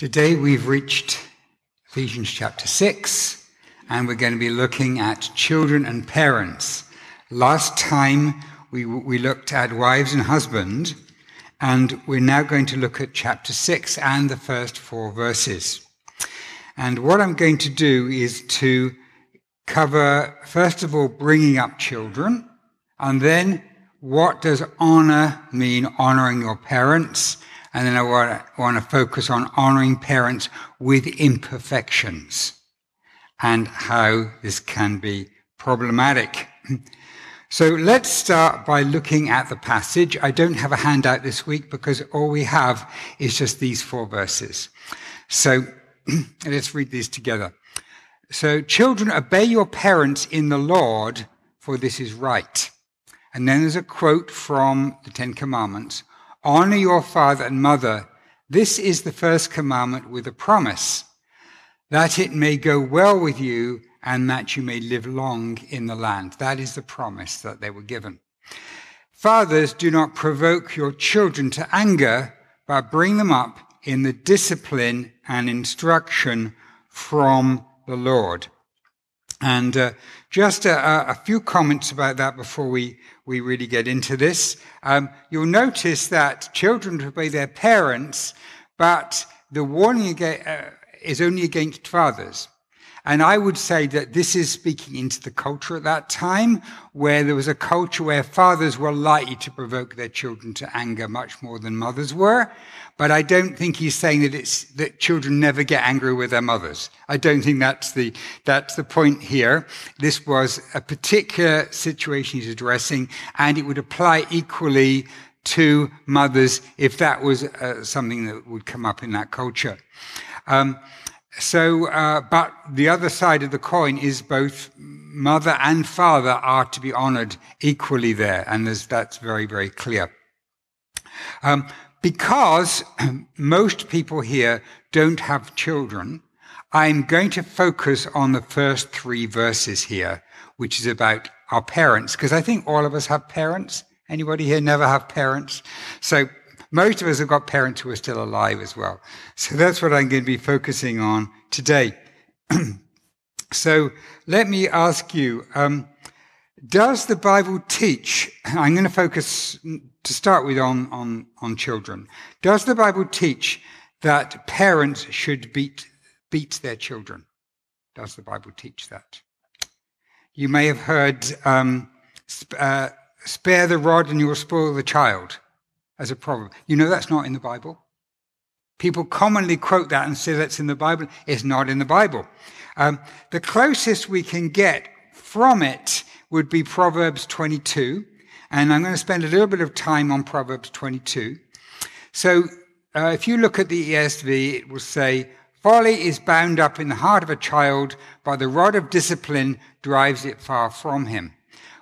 Today we've reached Ephesians chapter 6, and we're going to be looking at children and parents. Last time we looked at wives and husbands, and we're now going to look at chapter 6 and the first four verses. And what I'm going to do is to cover, first of all, bringing up children, and then what does honor mean, honoring your parents? And then I want to focus on honoring parents with imperfections and how this can be problematic. So let's start by looking at the passage. I don't have a handout this week because all we have is just these four verses. So let's read these together. So, children, obey your parents in the Lord, for this is right. And then there's a quote from the Ten Commandments. Honor your father and mother. This is the first commandment with a promise, that it may go well with you and that you may live long in the land. That is the promise that they were given. Fathers, do not provoke your children to anger, but bring them up in the discipline and instruction from the Lord. And just a few comments about that before we really get into this. You'll notice that children obey their parents, but the warning is only against fathers. And I would say that this is speaking into the culture at that time, where there was a culture where fathers were likely to provoke their children to anger much more than mothers were. But I don't think he's saying that it's that children never get angry with their mothers. I don't think that's the point here. This was a particular situation he's addressing, and it would apply equally to mothers if that was something that would come up in that culture. But the other side of the coin is both mother and father are to be honored equally there, and that's very, very clear. Because most people here don't have children, I'm going to focus on the first three verses here, which is about our parents, because I think all of us have parents. Anybody here never have parents? So most of us have got parents who are still alive as well. So that's what I'm going to be focusing on today. So let me ask you, does the Bible teach, I'm going to focus to start with on children. Does the Bible teach that parents should beat their children? Does the Bible teach that? You may have heard, spare the rod and you will spoil the child, as a proverb. You know that's not in the Bible. People commonly quote that and say that's in the Bible. It's not in the Bible. The closest we can get from it would be Proverbs 22, and I'm going to spend a little bit of time on Proverbs 22. So if you look at the ESV, it will say, folly is bound up in the heart of a child, but the rod of discipline drives it far from him,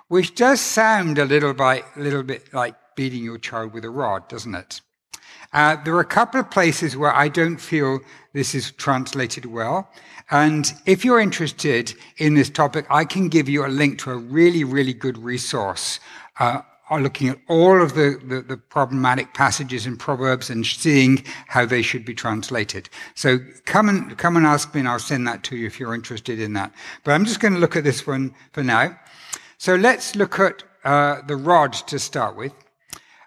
which does sound a little bit like beating your child with a rod, doesn't it? There are a couple of places where I don't feel this is translated well. And if you're interested in this topic, I can give you a link to a really, really good resource looking at all of the problematic passages in Proverbs and seeing how they should be translated. So come and ask me, and I'll send that to you if you're interested in that. But I'm just going to look at this one for now. So let's look at the rod to start with.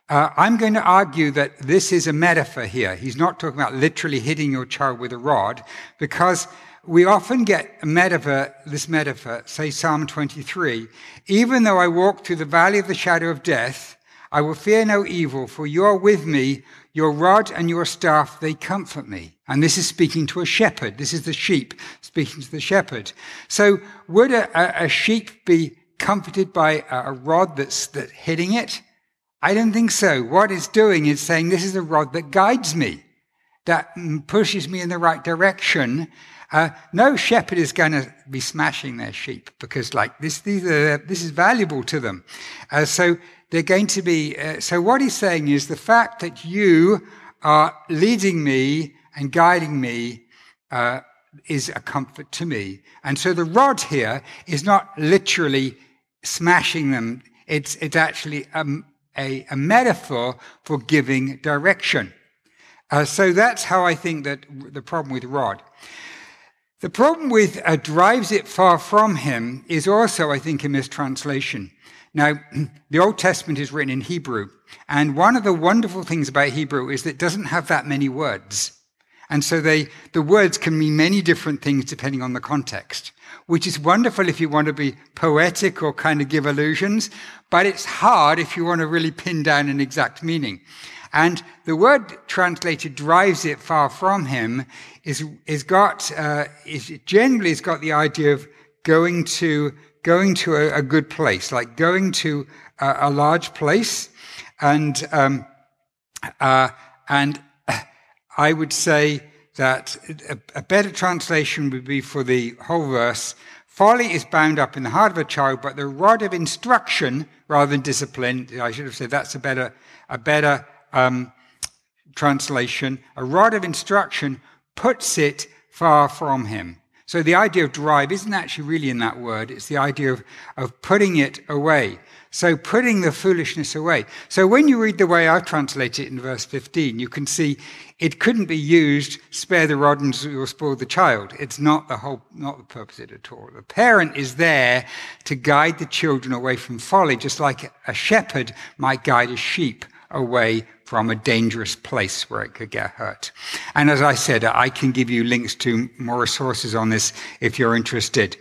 I'm going to argue that this is a metaphor here. He's not talking about literally hitting your child with a rod, because we often get this metaphor, say Psalm 23, even though I walk through the valley of the shadow of death, I will fear no evil, for you are with me, your rod and your staff, they comfort me. And this is speaking to a shepherd. This is the sheep speaking to the shepherd. So would a sheep be comforted by a rod that's hitting it? I don't think so. What it's doing is saying, this is a rod that guides me, that pushes me in the right direction. No shepherd is going to be smashing their sheep because, this is valuable to them. So what he's saying is the fact that you are leading me and guiding me is a comfort to me. And so the rod here is not literally smashing them. It's actually a metaphor for giving direction. So that's how I think that the problem with rod. The problem with drives it far from him is also, I think, a mistranslation. Now, the Old Testament is written in Hebrew, and one of the wonderful things about Hebrew is that it doesn't have that many words. And so the words can mean many different things depending on the context, which is wonderful if you want to be poetic or kind of give allusions, but it's hard if you want to really pin down an exact meaning. And the word translated drives it far from him is generally got the idea of going to a good place, like going to a large place, and I would say that a better translation would be for the whole verse: folly is bound up in the heart of a child, but the rod of instruction rather than discipline. I should have said that's a better translation. A rod of instruction puts it far from him. So the idea of drive isn't actually really in that word. It's the idea of putting it away. So putting the foolishness away. So when you read the way I've translated it in verse 15, you can see it couldn't be used, spare the rod and you'll spoil the child. It's not the purpose of it at all. The parent is there to guide the children away from folly, just like a shepherd might guide a sheep away from a dangerous place where it could get hurt. And as I said, I can give you links to more resources on this if you're interested.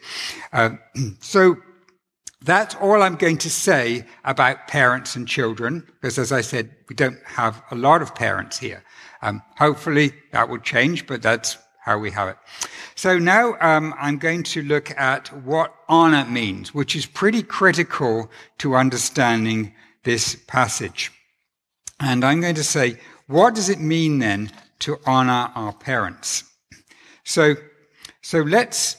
So that's all I'm going to say about parents and children, because as I said, we don't have a lot of parents here. Hopefully that will change, but that's how we have it. So now I'm going to look at what honor means, which is pretty critical to understanding this passage. And I'm going to say, what does it mean then to honor our parents? So let's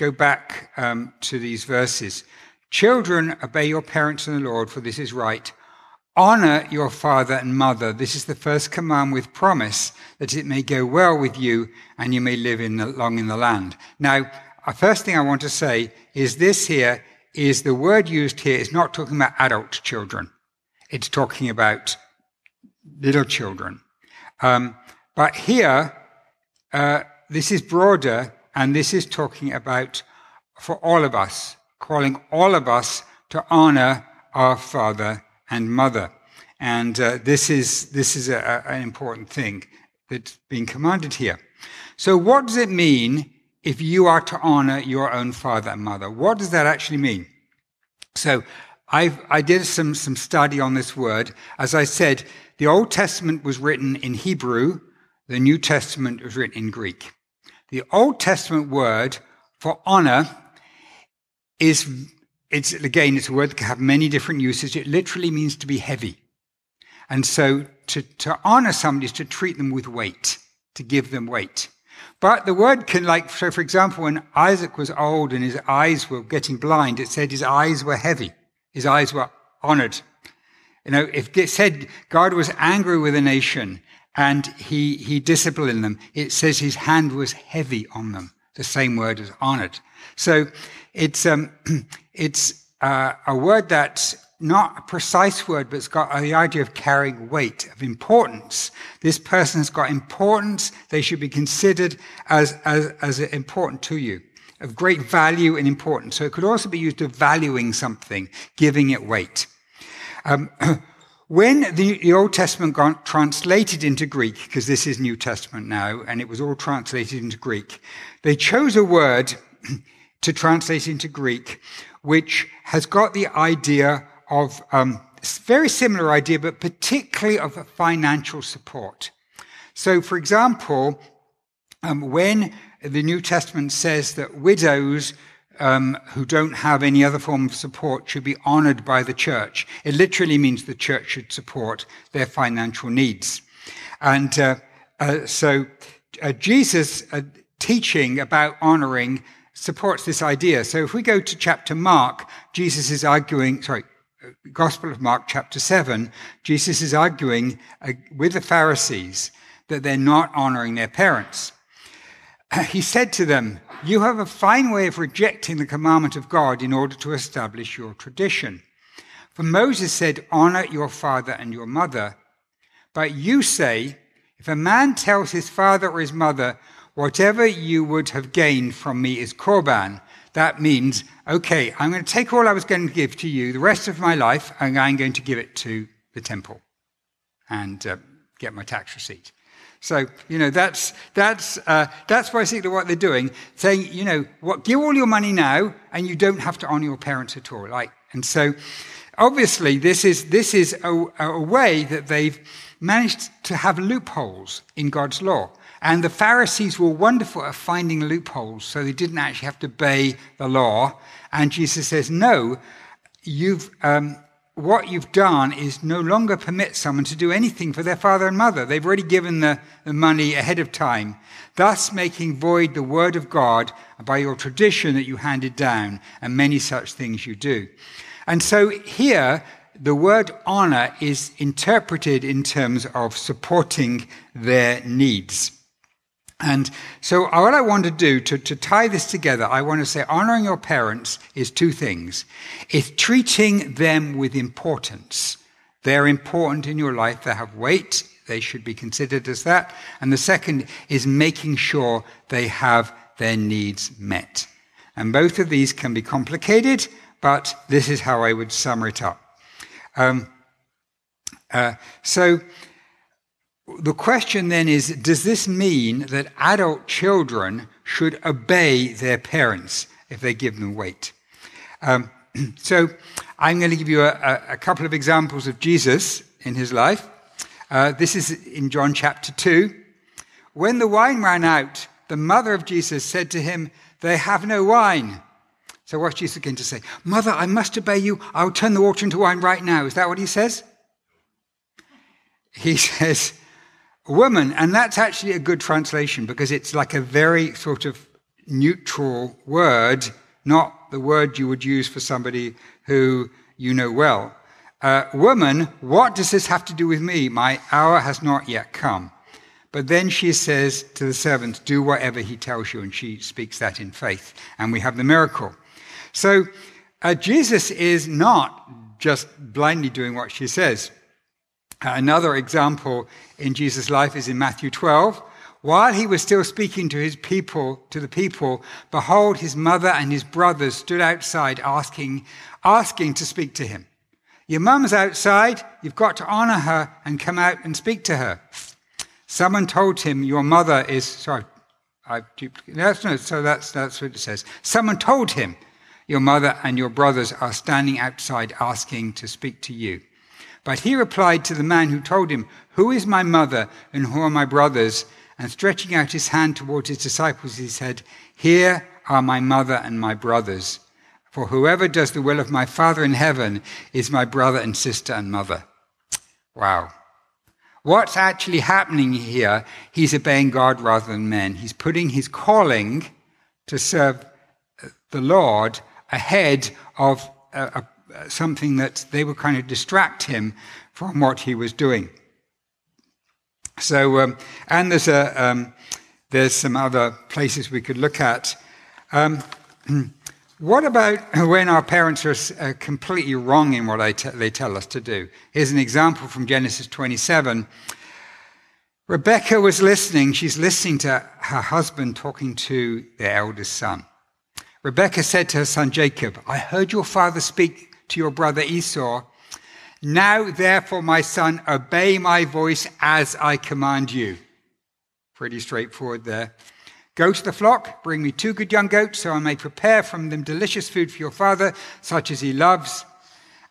go back to these verses. Children, obey your parents in the Lord, for this is right. Honor your father and mother. This is the first command with promise, that it may go well with you and you may live long in the land. Now, the first thing I want to say is this here is the word used here is not talking about adult children. It's talking about little children. But here, this is broader, and this is talking about for all of us, calling all of us to honor our father and mother. And this is an important thing that's being commanded here. So what does it mean if you are to honor your own father and mother? What does that actually mean? So I did some study on this word. As I said, the Old Testament was written in Hebrew. The New Testament was written in Greek. The Old Testament word for honor is a word that can have many different uses. It literally means to be heavy. And so to honor somebody is to treat them with weight, to give them weight. But the word can, so for example, when Isaac was old and his eyes were getting blind, it said his eyes were heavy. His eyes were honored. You know, if it said God was angry with a nation and he disciplined them, it says his hand was heavy on them. The same word as honored. So it's a word that's not a precise word, but it's got the idea of carrying weight, of importance. This person has got importance. They should be considered as important to you, of great value and importance. So it could also be used of valuing something, giving it weight. When the Old Testament got translated into Greek, because this is New Testament now, and it was all translated into Greek, they chose a word to translate into Greek, which has got the idea of very similar idea, but particularly of financial support. So, for example, when the New Testament says that widows who don't have any other form of support should be honored by the church, it literally means the church should support their financial needs. And so Jesus' teaching about honoring supports this idea. So if we go to Gospel of Mark, chapter 7, Jesus is arguing with the Pharisees that they're not honoring their parents. He said to them, "You have a fine way of rejecting the commandment of God in order to establish your tradition. For Moses said, honor your father and your mother. But you say, If a man tells his father or his mother, whatever you would have gained from me is korban, that means, okay, I'm going to take all I was going to give to you the rest of my life, and I'm going to give it to the temple and get my tax receipt. So, you know, that's basically what they're doing, saying, you know, what, give all your money now, and you don't have to honor your parents at all. Like, and so, obviously, this is a way that they've managed to have loopholes in God's law. And the Pharisees were wonderful at finding loopholes, so they didn't actually have to obey the law. And Jesus says, no, what you've done is no longer permit someone to do anything for their father and mother. They've already given the money ahead of time, thus making void the word of God by your tradition that you handed down, and many such things you do. And so here, the word honor is interpreted in terms of supporting their needs. And so what I want to do to tie this together, I want to say honoring your parents is two things. It's treating them with importance. They're important in your life. They have weight. They should be considered as that. And the second is making sure they have their needs met. And both of these can be complicated, but this is how I would sum it up. So the question then is, does this mean that adult children should obey their parents if they give them weight? So I'm going to give you a couple of examples of Jesus in his life. This is in John chapter 2. When the wine ran out, the mother of Jesus said to him, "They have no wine." So what's Jesus going to say? "Mother, I must obey you. I'll turn the water into wine right now." Is that what he says? He says, "Woman," and that's actually a good translation because it's like a very sort of neutral word, not the word you would use for somebody who you know well. "Woman, what does this have to do with me? My hour has not yet come." But then she says to the servants, "Do whatever he tells you," and she speaks that in faith, and we have the miracle. So Jesus is not just blindly doing what she says. Another example in Jesus' life is in Matthew 12. While he was still speaking to the people, behold, his mother and his brothers stood outside asking to speak to him. "Your mum's outside. You've got to honor her and come out and speak to her." Someone told him, "Your mother is..." Sorry, I duplicated. No, so that's what it says. Someone told him, "Your mother and your brothers are standing outside asking to speak to you." But he replied to the man who told him, "Who is my mother and who are my brothers?" And stretching out his hand towards his disciples, he said, "Here are my mother and my brothers. For whoever does the will of my Father in heaven is my brother and sister and mother." Wow. What's actually happening here? He's obeying God rather than men. He's putting his calling to serve the Lord ahead of something that they were kind of distract him from what he was doing. So, and there's some other places we could look at. What about when our parents are completely wrong in what they tell us to do? Here's an example from Genesis 27. Rebekah was listening. She's listening to her husband talking to their eldest son. Rebekah said to her son Jacob, "I heard your father speak to your brother Esau. Now, therefore, my son, obey my voice as I command you." Pretty straightforward there. "Go to the flock, bring me 2 good young goats, so I may prepare from them delicious food for your father, such as he loves.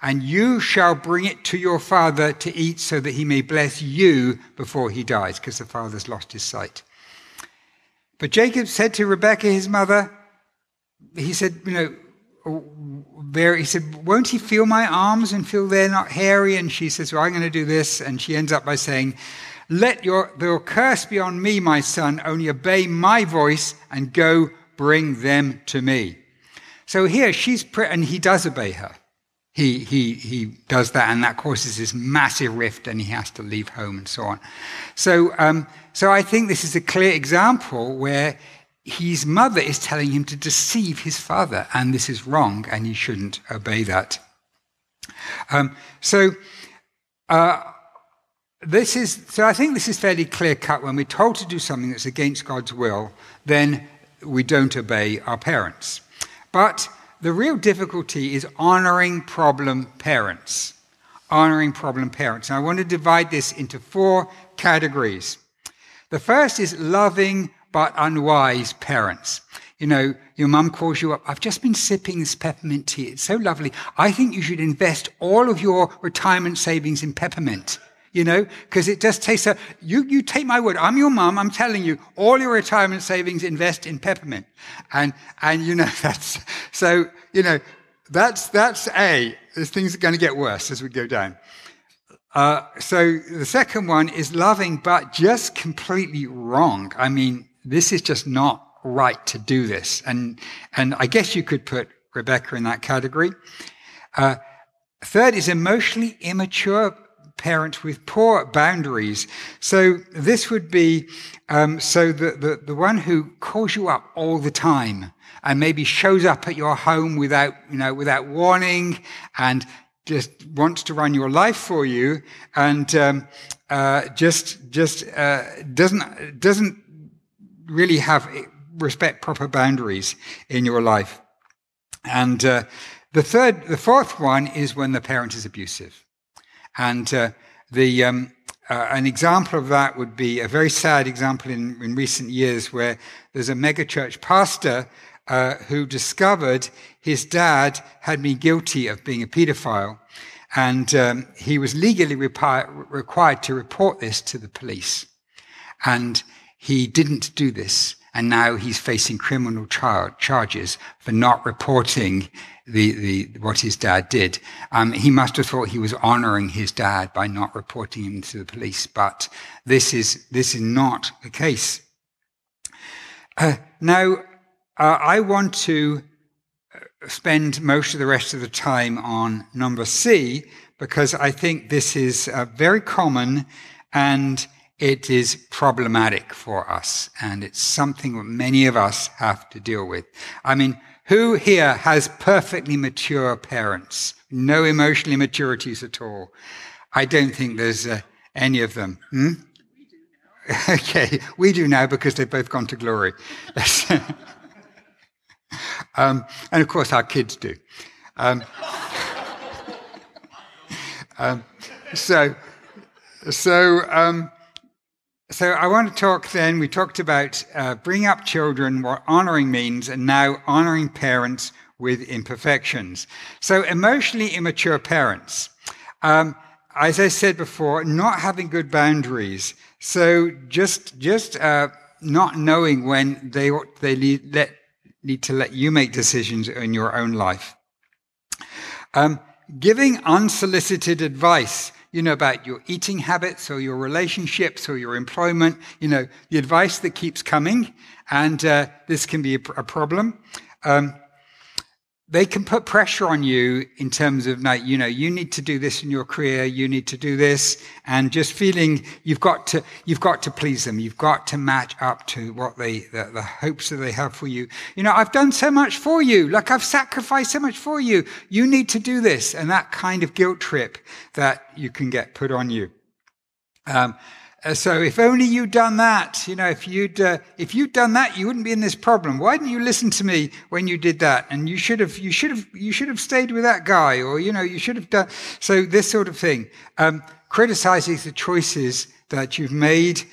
And you shall bring it to your father to eat, so that he may bless you before he dies," because the father's lost his sight. But Jacob said to Rebekah, his mother, he said, "Won't he feel my arms and feel they're not hairy?" And she says, "Well, I'm going to do this." And she ends up by saying, "Let your curse be on me, my son, only obey my voice and go bring them to me." So here and he does obey her. He does that, and that causes this massive rift, and he has to leave home and so on. So I think this is a clear example where his mother is telling him to deceive his father, and this is wrong, and he shouldn't obey that. I think this is fairly clear-cut. When we're told to do something that's against God's will, then we don't obey our parents. But the real difficulty is honoring problem parents. Honoring problem parents. And I want to divide this into four categories. The first is loving but unwise parents. You know, your mum calls you up, I've just been sipping this peppermint tea. It's so lovely. I think you should invest all of your retirement savings in peppermint. You know, because it just tastes so... You take my word. I'm your mum. I'm telling you, all your retirement savings invest in peppermint. And you know, that's... So, you know, that's A. Things are going to get worse as we go down. So the second one is loving, but just completely wrong. I mean, this is just not right to do this. And I guess you could put Rebekah in that category. Third is emotionally immature parents with poor boundaries. So this would be the one who calls you up all the time and maybe shows up at your home without warning and just wants to run your life for you and doesn't really have respect proper boundaries in your life. And the fourth one is when the parent is abusive. And an example of that would be a very sad example in recent years, where there's a megachurch pastor who discovered his dad had been guilty of being a paedophile, and he was legally required to report this to the police. And he didn't do this, and now he's facing criminal charges for not reporting what his dad did. He must have thought he was honoring his dad by not reporting him to the police, but this is not the case. I want to spend most of the rest of the time on number C, because I think this is very common and it is problematic for us, and it's something that many of us have to deal with. I mean, who here has perfectly mature parents? No emotional immaturities at all. I don't think there's any of them. We do now. Okay, we do now because they've both gone to glory. And of course our kids do. So I want to talk then, we talked about bringing up children, what honoring means, and now honoring parents with imperfections. So emotionally immature parents, as I said before, not having good boundaries. So just not knowing when they need to let you make decisions in your own life. Giving unsolicited advice. You know, about your eating habits or your relationships or your employment, you know, the advice that keeps coming, and this can be a problem. They can put pressure on you in terms of, like, you know, you need to do this in your career, you need to do this, and just feeling you've got to please them, you've got to match up to what the hopes that they have for you. You know, I've done so much for you, like I've sacrificed so much for you, you need to do this, and that kind of guilt trip that you can get put on you. So if only you'd done that, you know, if you'd done that, you wouldn't be in this problem. Why didn't you listen to me when you did that? And you should have stayed with that guy, or, you know, you should have done. So this sort of thing, criticizing the choices that you've made,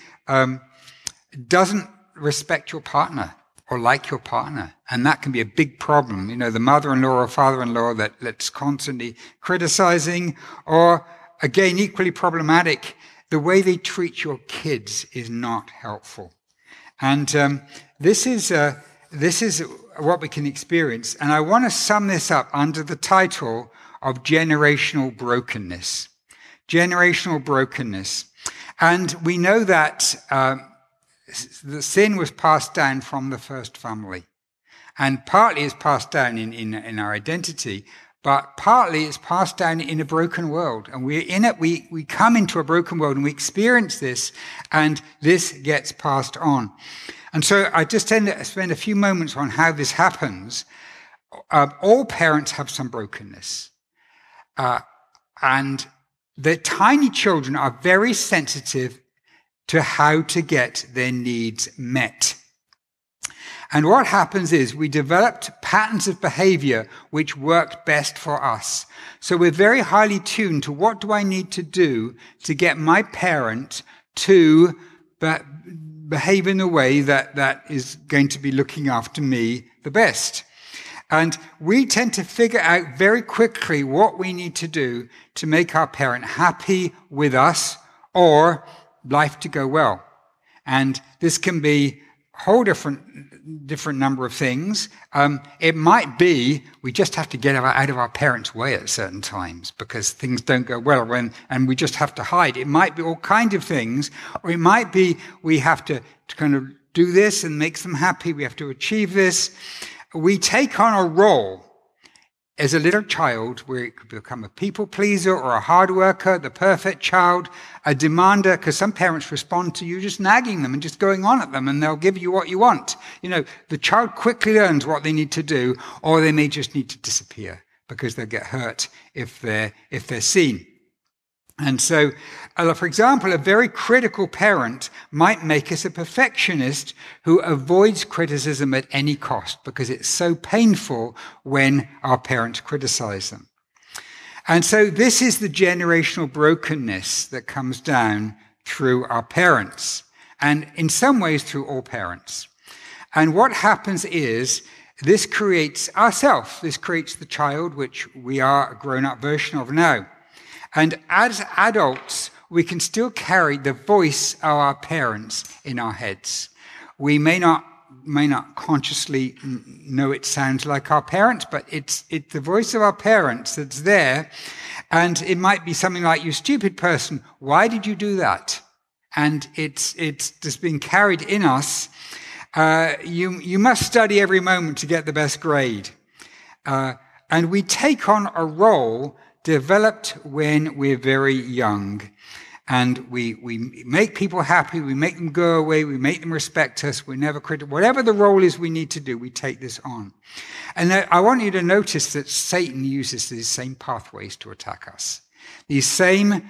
doesn't respect your partner or like your partner. And that can be a big problem. You know, the mother-in-law or father-in-law that's constantly criticizing, or again, equally problematic, the way they treat your kids is not helpful. And this is what we can experience. And I want to sum this up under the title of generational brokenness. Generational brokenness. And we know that the sin was passed down from the first family. And partly it's passed down in our identity, but partly it's passed down in a broken world. And we're in it, we come into a broken world and we experience this, and this gets passed on. And so I just spend a few moments on how this happens. All parents have some brokenness. And that tiny children are very sensitive to how to get their needs met. And what happens is we developed patterns of behavior which worked best for us. So we're very highly tuned to what do I need to do to get my parent to behave in a way that is going to be looking after me the best. And we tend to figure out very quickly what we need to do to make our parent happy with us or life to go well. And this can be a whole different number of things. It might be we just have to get out of our parents' way at certain times because things don't go well and we just have to hide. It might be all kinds of things, or it might be we have to kind of do this and make them happy. We have to achieve this. We take on a role as a little child where it could become a people pleaser or a hard worker, the perfect child, a demander, because some parents respond to you just nagging them and just going on at them and they'll give you what you want. You know, the child quickly learns what they need to do, or they may just need to disappear because they'll get hurt if they're seen. And so, for example, a very critical parent might make us a perfectionist who avoids criticism at any cost because it's so painful when our parents criticize them. And so this is the generational brokenness that comes down through our parents and in some ways through all parents. And what happens is this creates ourselves. This creates the child, which we are a grown-up version of now. And as adults, we can still carry the voice of our parents in our heads. We may not consciously know it sounds like our parents, but it's the voice of our parents that's there. And it might be something like, "You stupid person, why did you do that?" And it's just being carried in us. You must study every moment to get the best grade. And we take on a role developed when we're very young, and we make people happy, we make them go away, we make them respect us, we're never critical. Whatever the role is we need to do, we take this on. And I want you to notice that Satan uses these same pathways to attack us. These same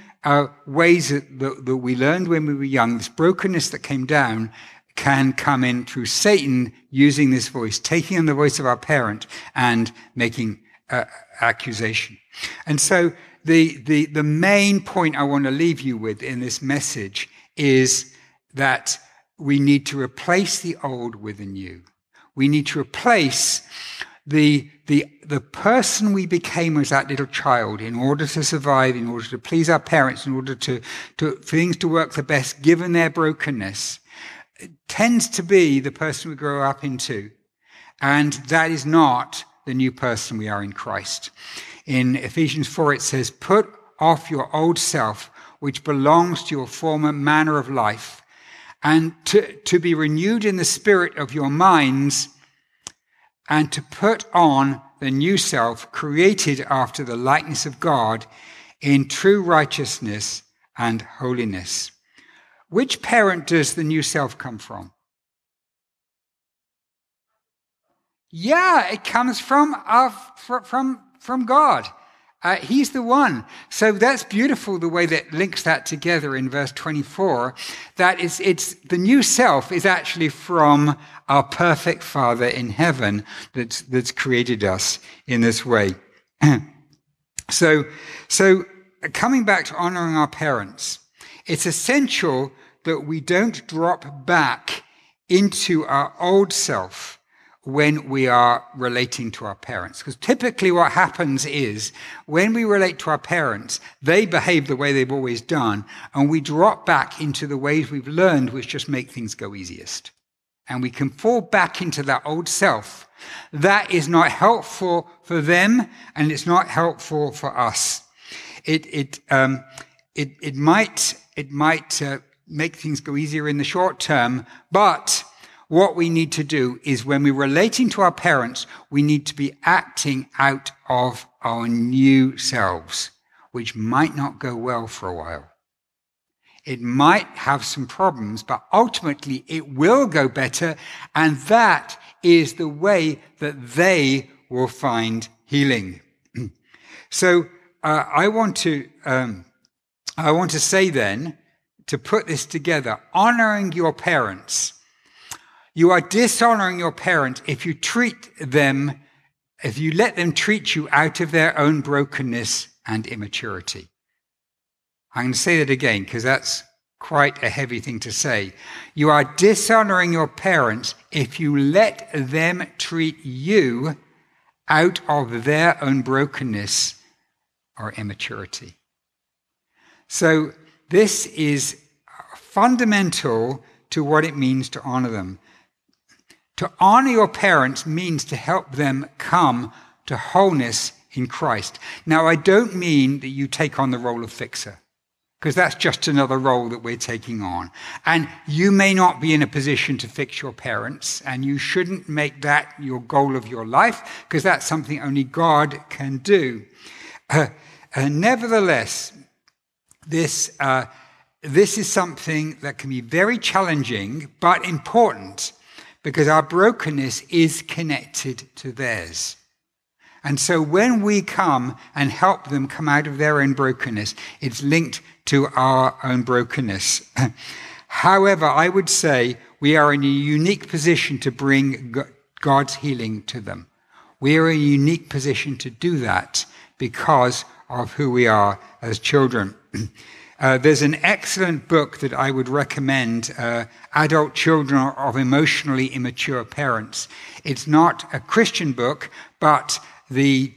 ways that we learned when we were young, this brokenness that came down, can come in through Satan using this voice, taking on the voice of our parent and making accusation. And so the main point I want to leave you with in this message is that we need to replace the old with the new. We need to replace the person we became as that little child in order to survive, in order to please our parents, in order for things to work the best given their brokenness. It tends to be the person we grow up into. And that is not the new person we are in Christ. In Ephesians 4, it says, "Put off your old self, which belongs to your former manner of life, and to be renewed in the spirit of your minds, and to put on the new self, created after the likeness of God, in true righteousness and holiness." Which parent does the new self come from? Yeah, it comes from God. He's the one. So that's beautiful, the way that links that together in verse 24, that it's the new self is actually from our perfect Father in heaven that's created us in this way. So coming back to honoring our parents, it's essential that we don't drop back into our old self when we are relating to our parents. Because typically what happens is when we relate to our parents, they behave the way they've always done, and we drop back into the ways we've learned, which just make things go easiest. And we can fall back into that old self. That is not helpful for them, and it's not helpful for us. It might make things go easier in the short term, but what we need to do is when we're relating to our parents, we need to be acting out of our new selves, which might not go well for a while. It might have some problems, but ultimately it will go better, and that is the way that they will find healing. So I want to I want to say then, to put this together, honoring your parents. You are dishonoring your parent if you treat them, if you let them treat you out of their own brokenness and immaturity. I'm going to say that again because that's quite a heavy thing to say. You are dishonoring your parents if you let them treat you out of their own brokenness or immaturity. So this is fundamental to what it means to honor them. To honor your parents means to help them come to wholeness in Christ. Now, I don't mean that you take on the role of fixer, because that's just another role that we're taking on. And you may not be in a position to fix your parents, and you shouldn't make that your goal of your life, because that's something only God can do. Nevertheless, this is something that can be very challenging, but important, because our brokenness is connected to theirs. And so when we come and help them come out of their own brokenness, it's linked to our own brokenness. However, I would say we are in a unique position to bring God's healing to them. We are in a unique position to do that because of who we are as children. There's an excellent book that I would recommend, Adult Children of Emotionally Immature Parents. It's not a Christian book, but the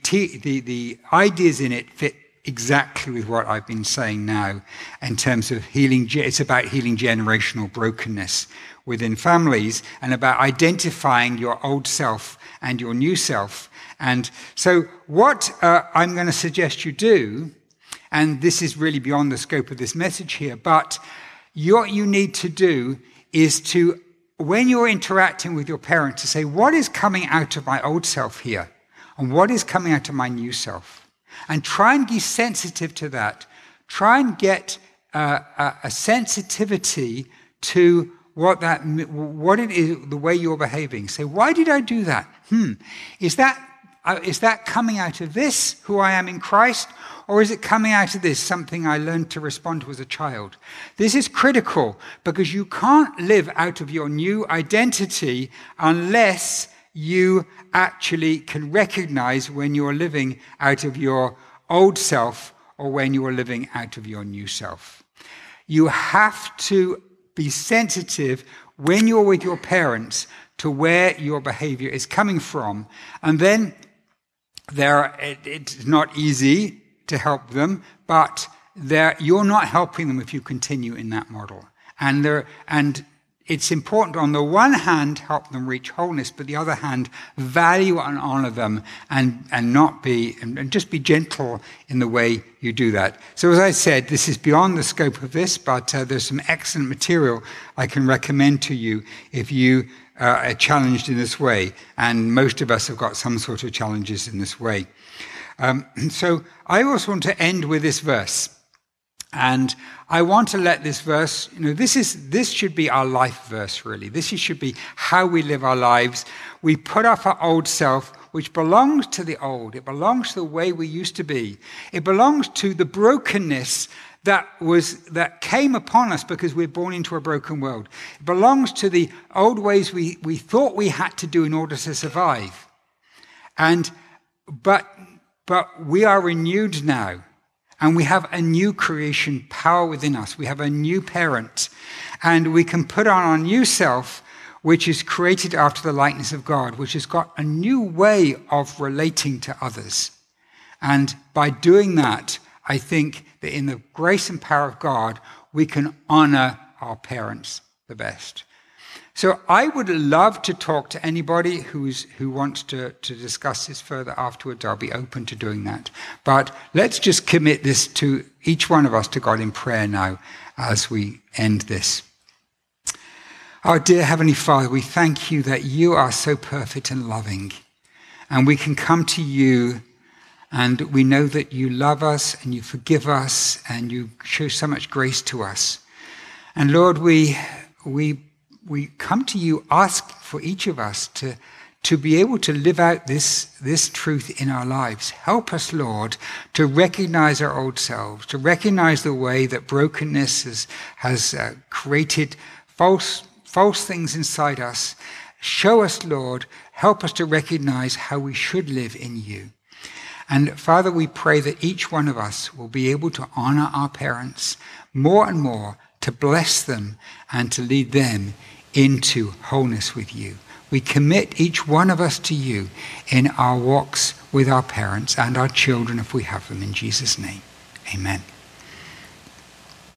ideas in it fit exactly with what I've been saying now in terms of healing. It's about healing generational brokenness within families and about identifying your old self and your new self. And so what I'm going to suggest you do, and this is really beyond the scope of this message here, but what you need to do is to, when you're interacting with your parent, to say, what is coming out of my old self here? And what is coming out of my new self? And try and be sensitive to that. Try and get a sensitivity to what it is, the way you're behaving. Say, why did I do that? Is that coming out of this, who I am in Christ? Or is it coming out of this, something I learned to respond to as a child? This is critical because you can't live out of your new identity unless you actually can recognize when you're living out of your old self or when you're living out of your new self. You have to be sensitive when you're with your parents to where your behavior is coming from. And then it's not easy to help them, but you're not helping them if you continue in that model. And it's important to, on the one hand, help them reach wholeness, but the other hand, value and honor them and just be gentle in the way you do that. So as I said, this is beyond the scope of this, but there's some excellent material I can recommend to you if you are challenged in this way. And most of us have got some sort of challenges in this way. So I also want to end with this verse, and I want to let this verse, this should be our life verse, really. This should be how we live our lives. We put off our old self, which belongs to the old. It belongs to the way we used to be. It belongs to the brokenness that came upon us because we're born into a broken world. It belongs to the old ways we thought we had to do in order to survive. But we are renewed now, and we have a new creation power within us. We have a new parent, and we can put on our new self, which is created after the likeness of God, which has got a new way of relating to others. And by doing that, I think that in the grace and power of God, we can honor our parents the best. So I would love to talk to anybody who wants to discuss this further afterwards. I'll be open to doing that. But let's just commit this to each one of us to God in prayer now as we end this. Our dear Heavenly Father, we thank you that you are so perfect and loving. And we can come to you and we know that you love us and you forgive us and you show so much grace to us. And Lord, we come to you, ask for each of us to, to be able to live out this truth in our lives. Help us, Lord, to recognize our old selves, to recognize the way that brokenness has created false things inside us. Show us, Lord, help us to recognize how we should live in you. And Father, we pray that each one of us will be able to honor our parents more and more, to bless them and to lead them into wholeness with you. We commit each one of us to you in our walks with our parents and our children if we have them, in Jesus' name. Amen.